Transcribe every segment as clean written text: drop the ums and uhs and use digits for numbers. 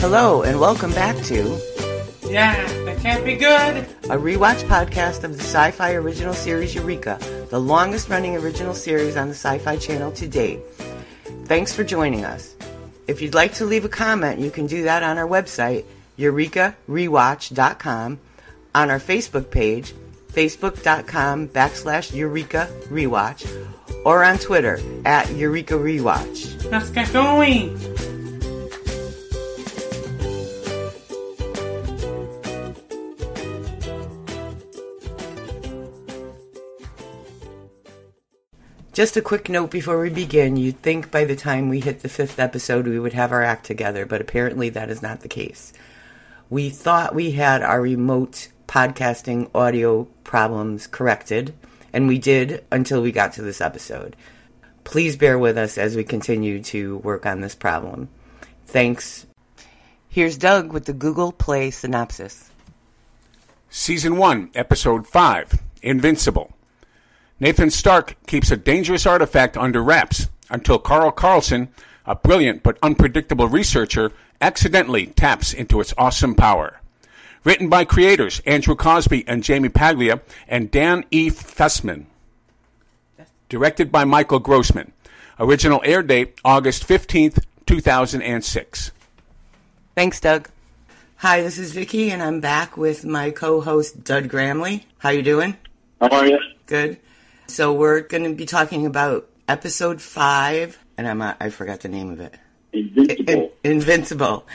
Hello, and welcome back to... Yeah, that can't be good! A rewatch podcast of the sci-fi original series Eureka, the longest-running original series on the Sci-Fi Channel to date. Thanks for joining us. If you'd like to leave a comment, you can do that on our website, eurekarewatch.com, on our Facebook page, facebook.com/Eureka Rewatch, or on Twitter, @Eureka Rewatch. Let's get going! Just a quick note before we begin, you'd think by the time we hit the 5th episode we would have our act together, but apparently that is not the case. We thought we had our remote podcasting audio problems corrected, and we did until we got to this episode. Please bear with us as we continue to work on this problem. Thanks. Here's Doug with the Google Play synopsis. Season 1, Episode 5, Invincible. Nathan Stark keeps a dangerous artifact under wraps until Carl Carlson, a brilliant but unpredictable researcher, accidentally taps into its awesome power. Written by creators Andrew Cosby and Jamie Paglia and Dan E. Fessman. Directed by Michael Grossman. Original air date August 15th, 2006. Thanks, Doug. Hi, this is Vicki, and I'm back with my co-host Doug Gramley. How you doing? How are you? Good. So we're going to be talking about episode 5, and I forgot the name of it. Invincible.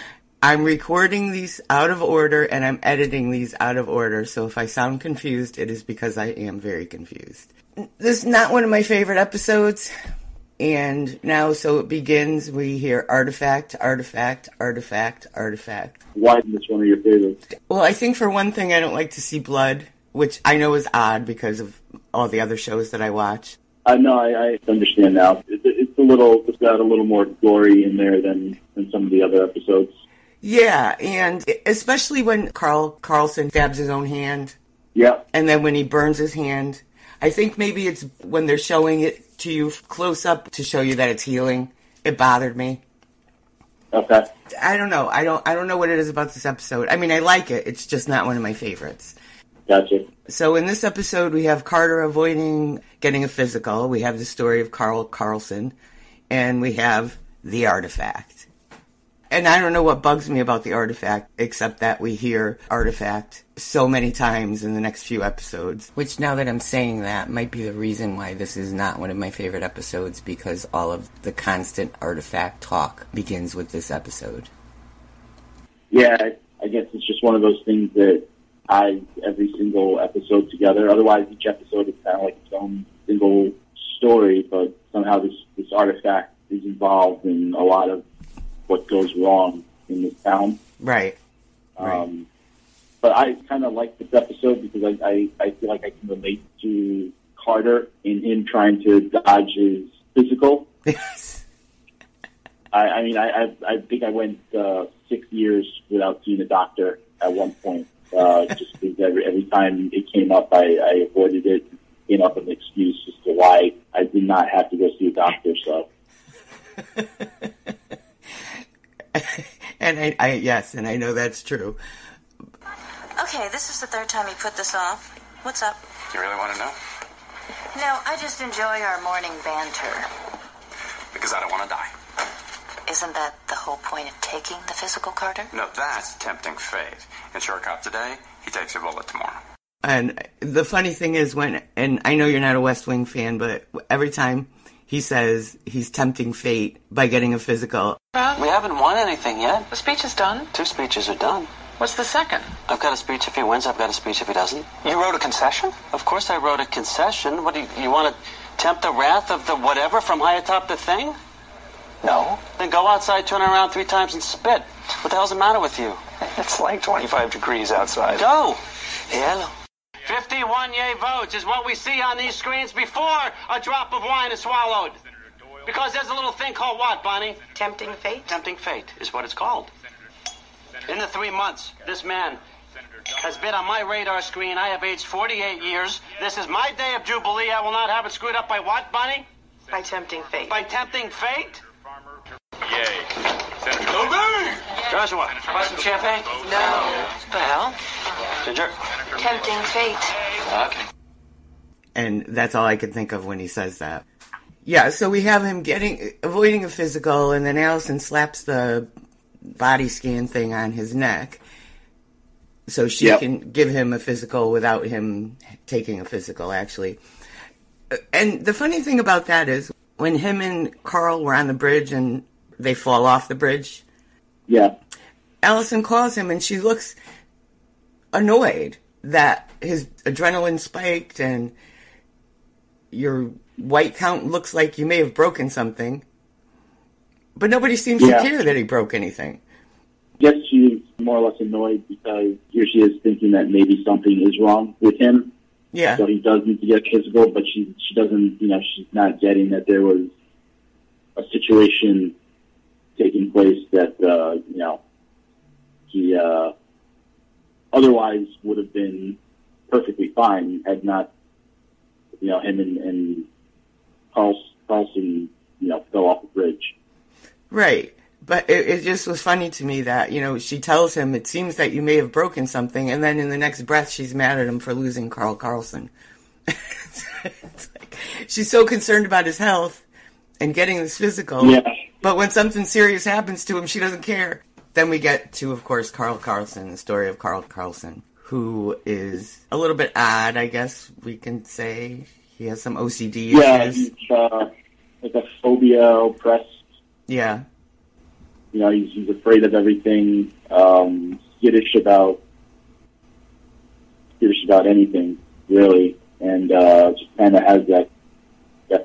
I'm recording these out of order, and I'm editing these out of order, so if I sound confused, it is because I am very confused. This is not one of my favorite episodes, and now, so it begins, we hear artifact, artifact, artifact, artifact. Why is this one of your favorites? Well, I think for one thing, I don't like to see blood, which I know is odd because of all the other shows that I watch. No, I understand now. It's a little, it's got a little more glory in there than some of the other episodes. Yeah, and especially when Carl Carlson stabs his own hand. Yeah. And then when he burns his hand. I think maybe it's when they're showing it to you close up to show you that it's healing. It bothered me. Okay. I don't know. I don't know what it is about this episode. I mean, I like it. It's just not one of my favorites. Gotcha. So in this episode, we have Carter avoiding getting a physical. We have the story of Carl Carlson, and we have the artifact. And I don't know what bugs me about the artifact, except that we hear artifact so many times in the next few episodes, which now that I'm saying that might be the reason why this is not one of my favorite episodes, because all of the constant artifact talk begins with this episode. Yeah, I guess it's just one of those things that every single episode together. Otherwise, each episode is kind of like its own single story, but somehow this artifact is involved in a lot of what goes wrong in this town. Right. Right. But I kind of like this episode because I feel like I can relate to Carter in him trying to dodge his physical. Yes. I mean, I think I went 6 years without seeing a doctor at one point. Just because every time it came up, I avoided it. Came up with an excuse as to why I did not have to go see a doctor. So, and I know that's true. Okay, this is the third time you put this off. What's up? You really want to know? No, I just enjoy our morning banter. Because I don't want to die. Isn't that the whole point of taking the physical, Carter? No, that's tempting fate. And short cop today, he takes a bullet tomorrow. And the funny thing is and I know you're not a West Wing fan, but every time he says he's tempting fate by getting a physical. Well, we haven't won anything yet. The speech is done. 2 speeches are done. What's the second? I've got a speech if he wins, I've got a speech if he doesn't. You wrote a concession? Of course I wrote a concession. What do you want to tempt the wrath of the whatever from high atop the thing? No. Then go outside, turn around 3 times and spit. What the hell's the matter with you? It's like 25 degrees outside. Go! Hello. 51 yay votes is what we see on these screens before a drop of wine is swallowed. Because there's a little thing called what, Bonnie? Tempting fate? Tempting fate is what it's called. In the 3 months, this man has been on my radar screen. I have aged 48 years. This is my day of jubilee. I will not have it screwed up by what, Bonnie? By tempting fate. By tempting fate? Yay. Senator Obey! Joshua! Want some champagne? No. What the hell? Ginger? Tempting fate. Okay. And that's all I could think of when he says that. Yeah, so we have him avoiding a physical, and then Allison slaps the body scan thing on his neck. So she can give him a physical without him taking a physical, actually. And the funny thing about that is, when him and Carl were on the bridge and they fall off the bridge, Allison calls him and she looks annoyed that his adrenaline spiked and your white count looks like you may have broken something. But nobody seems to care that he broke anything. I guess she's more or less annoyed because here she is thinking that maybe something is wrong with him. Yeah. So he does need to get physical, but she doesn't, you know, she's not getting that there was a situation taking place that, you know, he otherwise would have been perfectly fine had not, you know, him and Carlson, you know, fell off the bridge. Right. But it just was funny to me that, you know, she tells him, it seems that you may have broken something, and then in the next breath, she's mad at him for losing Carl Carlson. It's like, she's so concerned about his health and getting this physical, but when something serious happens to him, she doesn't care. Then we get to, of course, Carl Carlson, the story of Carl Carlson, who is a little bit odd, I guess we can say. He has some OCD. Yeah, he's like a phobia, oppressed. Yeah. You know, he's afraid of everything, skittish about anything, really, and just kind of has that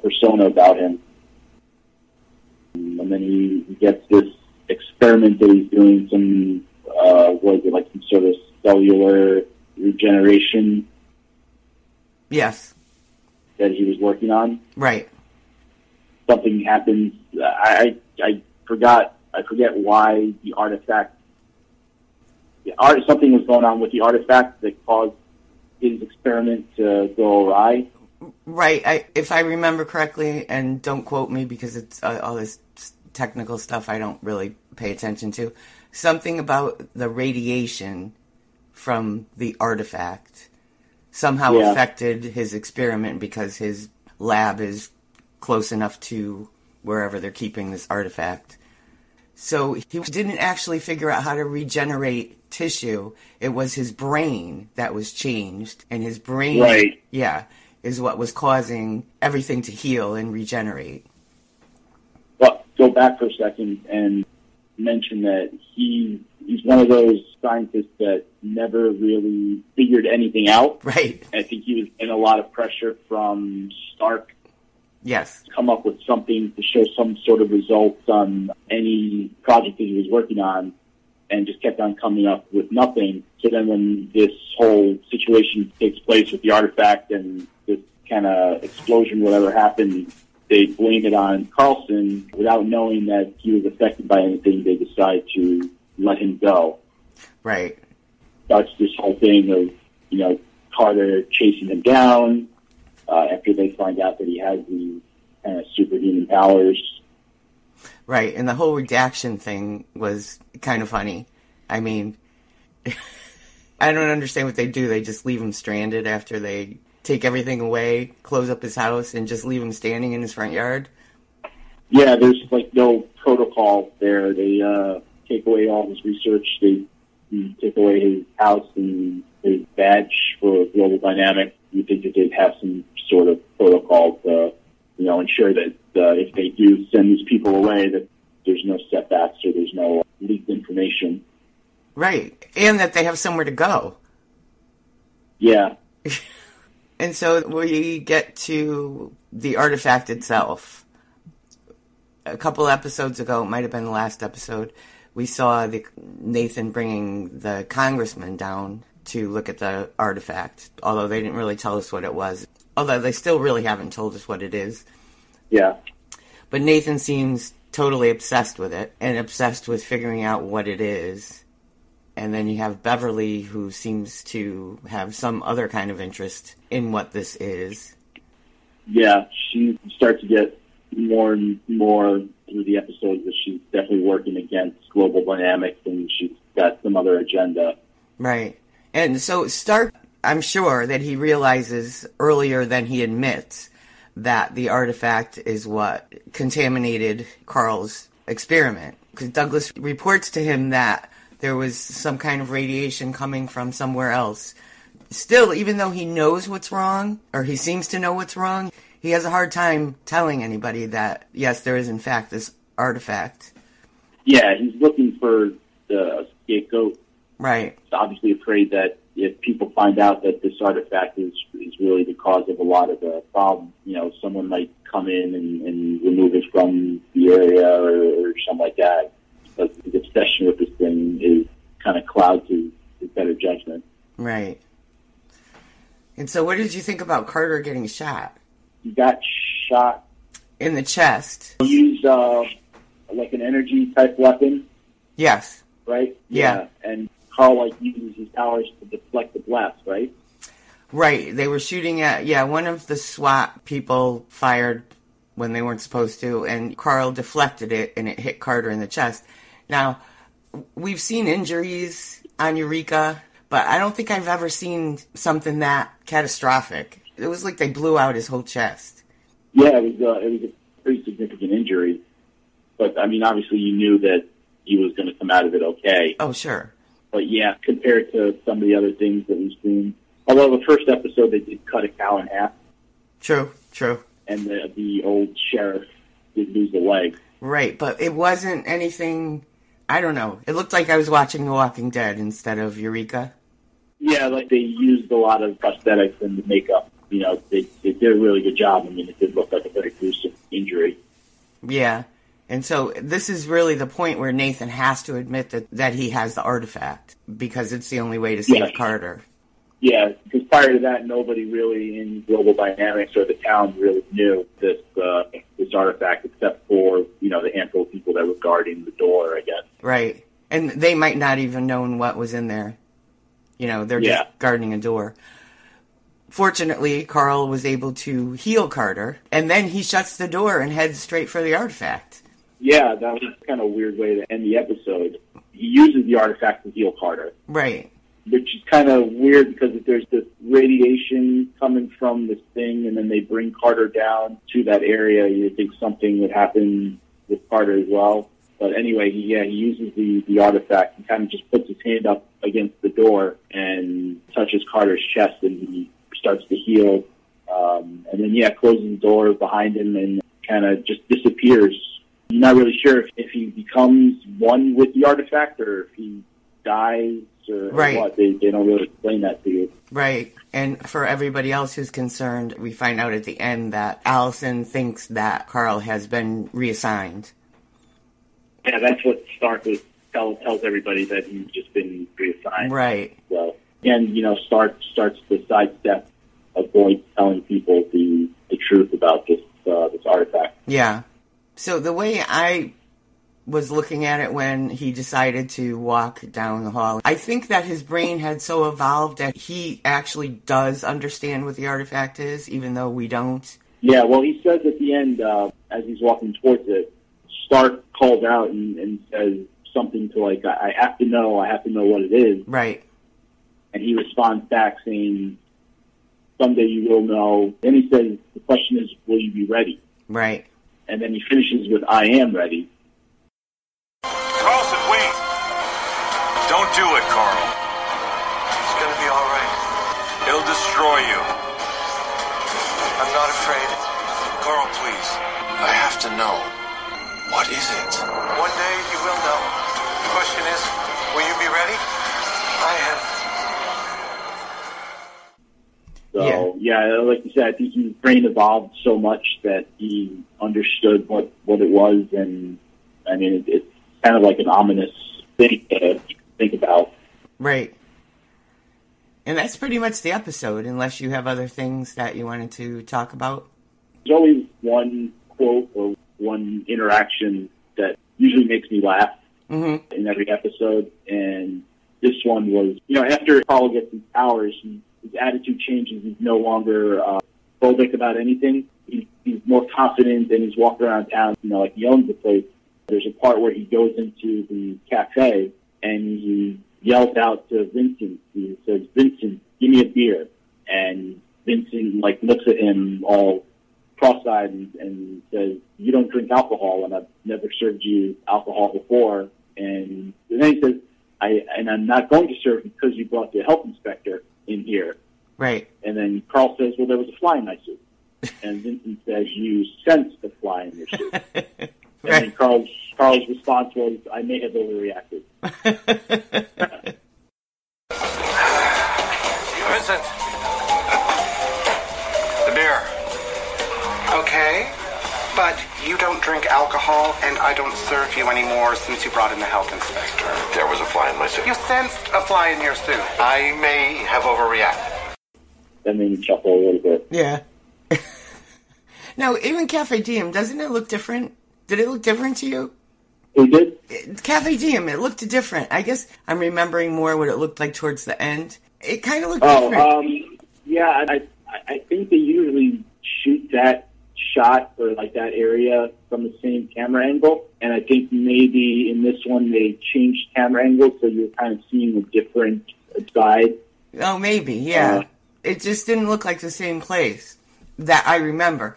persona about him. And then he gets this experiment that he's doing, some, some sort of cellular regeneration. Yes. That he was working on. Right. Something happens. I forget why something was going on with the artifact that caused his experiment to go awry. Right. If I remember correctly, and don't quote me because it's all this technical stuff I don't really pay attention to, something about the radiation from the artifact somehow affected his experiment because his lab is close enough to wherever they're keeping this artifact. So he didn't actually figure out how to regenerate tissue. It was his brain that was changed, and his brain is what was causing everything to heal and regenerate. Well, go back for a second and mention that he's one of those scientists that never really figured anything out. Right. I think he was in a lot of pressure from Stark. Yes. Come up with something to show some sort of results on any project that he was working on, and just kept on coming up with nothing. So then when this whole situation takes place with the artifact and this kind of explosion, whatever happened, they blame it on Carlson without knowing that he was affected by anything. They decide to let him go. Right. Starts this whole thing of, you know, Carter chasing him down. After they find out that he has these kind of superhuman powers. Right, and the whole redaction thing was kind of funny. I mean, I don't understand what they do. They just leave him stranded after they take everything away, close up his house, and just leave him standing in his front yard. Yeah, there's like no protocol there. They take away all his research. They take away his house and his badge for Global Dynamics. You think that they'd have some sort of protocol to, you know, ensure that if they do send these people away, that there's no setbacks or there's no leaked information. Right, and that they have somewhere to go. Yeah. And so we get to the artifact itself. A couple episodes ago, it might have been the last episode, we saw Nathan bringing the congressman down to look at the artifact, although they didn't really tell us what it was. Although they still really haven't told us what it is. Yeah. But Nathan seems totally obsessed with it, and obsessed with figuring out what it is. And then you have Beverly, who seems to have some other kind of interest in what this is. Yeah, she starts to get more and more through the episodes that she's definitely working against Global Dynamics and she's got some other agenda. Right. And so Stark, I'm sure that he realizes earlier than he admits that the artifact is what contaminated Carl's experiment. Because Douglas reports to him that there was some kind of radiation coming from somewhere else. Still, even though he knows what's wrong, or he seems to know what's wrong, he has a hard time telling anybody that, yes, there is in fact this artifact. Yeah, he's looking for the scapegoat. Right. He's obviously afraid that if people find out that this artifact is really the cause of a lot of the problem, you know, someone might come in and remove it from the area or something like that. But his obsession with this thing is kind of clouds his better judgment. Right. And so what did you think about Carter getting shot? He got shot in the chest. He used like an energy type weapon. Yes. Right? Yeah. And Carl like uses his powers to deflect the blast, right? Right. They were shooting at one of the SWAT people fired when they weren't supposed to, and Carl deflected it and it hit Carter in the chest. Now, we've seen injuries on Eureka, but I don't think I've ever seen something that catastrophic. It was like they blew out his whole chest. Yeah, it was a pretty significant injury. But, I mean, obviously you knew that he was going to come out of it okay. Oh, sure. But, yeah, compared to some of the other things that we've seen. Although the first episode, they did cut a cow in half. True. And the old sheriff did lose a leg. Right, but it wasn't anything, I don't know. It looked like I was watching The Walking Dead instead of Eureka. Yeah, like they used a lot of prosthetics and the makeup. You know, they did a really good job. I mean, it did look like a very gruesome injury. Yeah. And so this is really the point where Nathan has to admit that he has the artifact because it's the only way to save Carter. Yeah, because prior to that, nobody really in Global Dynamics or the town really knew this artifact except for, you know, the handful of people that were guarding the door, I guess. Right. And they might not even known what was in there. You know, they're just guarding a door. Fortunately, Carl was able to heal Carter, and then he shuts the door and heads straight for the artifact. Yeah, that was kind of a weird way to end the episode. He uses the artifact to heal Carter. Right. Which is kind of weird because there's this radiation coming from this thing, and then they bring Carter down to that area. You'd think something would happen with Carter as well. But anyway, he uses the artifact and kind of just puts his hand up against the door and touches Carter's chest, and he starts to heal. And then, closes the door behind him and kind of just disappears. You're not really sure if he becomes one with the artifact or if he dies or what. They don't really explain that to you. Right. And for everybody else who's concerned, we find out at the end that Allison thinks that Carl has been reassigned. Yeah, that's what Stark tells everybody, that he's just been reassigned. Right. So, and, you know, Stark starts the sidestep of going telling people the truth about this artifact. Yeah. So the way I was looking at it when he decided to walk down the hall, I think that his brain had so evolved that he actually does understand what the artifact is, even though we don't. Yeah, well, he says at the end, as he's walking towards it, Stark calls out and says something to, like, I have to know what it is. Right. And he responds back saying, someday you will know. Then he says, the question is, will you be ready? Right. And then he finishes with, I am ready. Carlson, wait. Don't do it, Carl. It's going to be all right. It'll destroy you. I'm not afraid. Carl, please. I have to know. What is it? One day you will know. The question is, will you be ready? I am. So, like you said, I think his brain evolved so much that he understood what it was. And, I mean, it's kind of like an ominous thing to think about. Right. And that's pretty much the episode, unless you have other things that you wanted to talk about. There's always one quote or one interaction that usually makes me laugh in every episode. And this one was, you know, after Carl gets his powers, his attitude changes. He's no longer phobic about anything. he's more confident and he's walking around town, you know, like he owns the place. There's a part where he goes into the cafe and he yells out to Vincent. He says, "Vincent, give me a beer." And Vincent, like, looks at him all cross-eyed and says, "You don't drink alcohol, and I've never served you alcohol before." And then he says, I'm not going to serve because you brought the health inspector in here. Right. And then Carl says, "Well, there was a fly in my suit." And Vincent says, "You sensed the fly in your suit." Right. And then Carl's response was, "I may have overreacted." Vincent. The beer. Okay. But you don't drink alcohol, and I don't serve you anymore since you brought in the health inspector. There was a fly in my suit. You sensed a fly in your suit. I may have overreacted. That made me chuckle a little bit. Yeah. Now, even Cafe Diem, doesn't it look different? Did it look different to you? It did. Cafe Diem, it looked different. I guess I'm remembering more what it looked like towards the end. It kind of looked different. Yeah, I think they usually shoot that shot for like that area from the same camera angle, and I think maybe in this one they changed camera angle, so you're kind of seeing a different side. Oh, maybe, yeah. It just didn't look like the same place that I remember.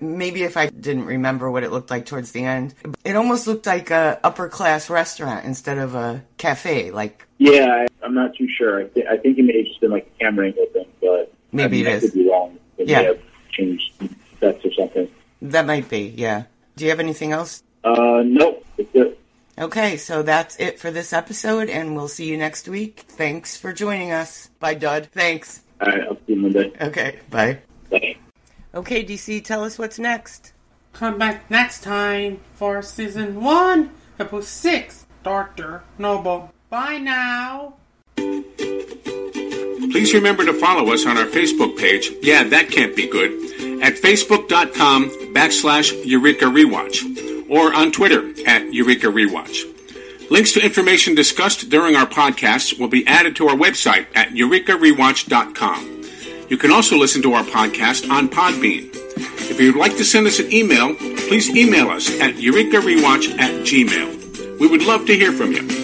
Maybe if I didn't remember what it looked like towards the end, it almost looked like a upper class restaurant instead of a cafe. Like, yeah, I'm not too sure. I think it may have just been like a camera angle thing, but maybe it is. I could be wrong. Yeah. Changed sets or something. That might be, yeah. Do you have anything else? Nope. That's it. Okay, so that's it for this episode, and we'll see you next week. Thanks for joining us. Bye, Dud. Thanks. All right, I'll see you Monday. Okay, bye. Bye. Okay, DC, tell us what's next. Come back next time for Season 1, Episode 6, Dr. Noble. Bye now. Please remember to follow us on our Facebook page. Yeah, that can't be good. At facebook.com/Eureka Rewatch or on Twitter @Eureka Rewatch. Links to information discussed during our podcasts will be added to our website at EurekaRewatch.com. You can also listen to our podcast on Podbean. If you'd like to send us an email, please email us at EurekaRewatch@gmail.com. We would love to hear from you.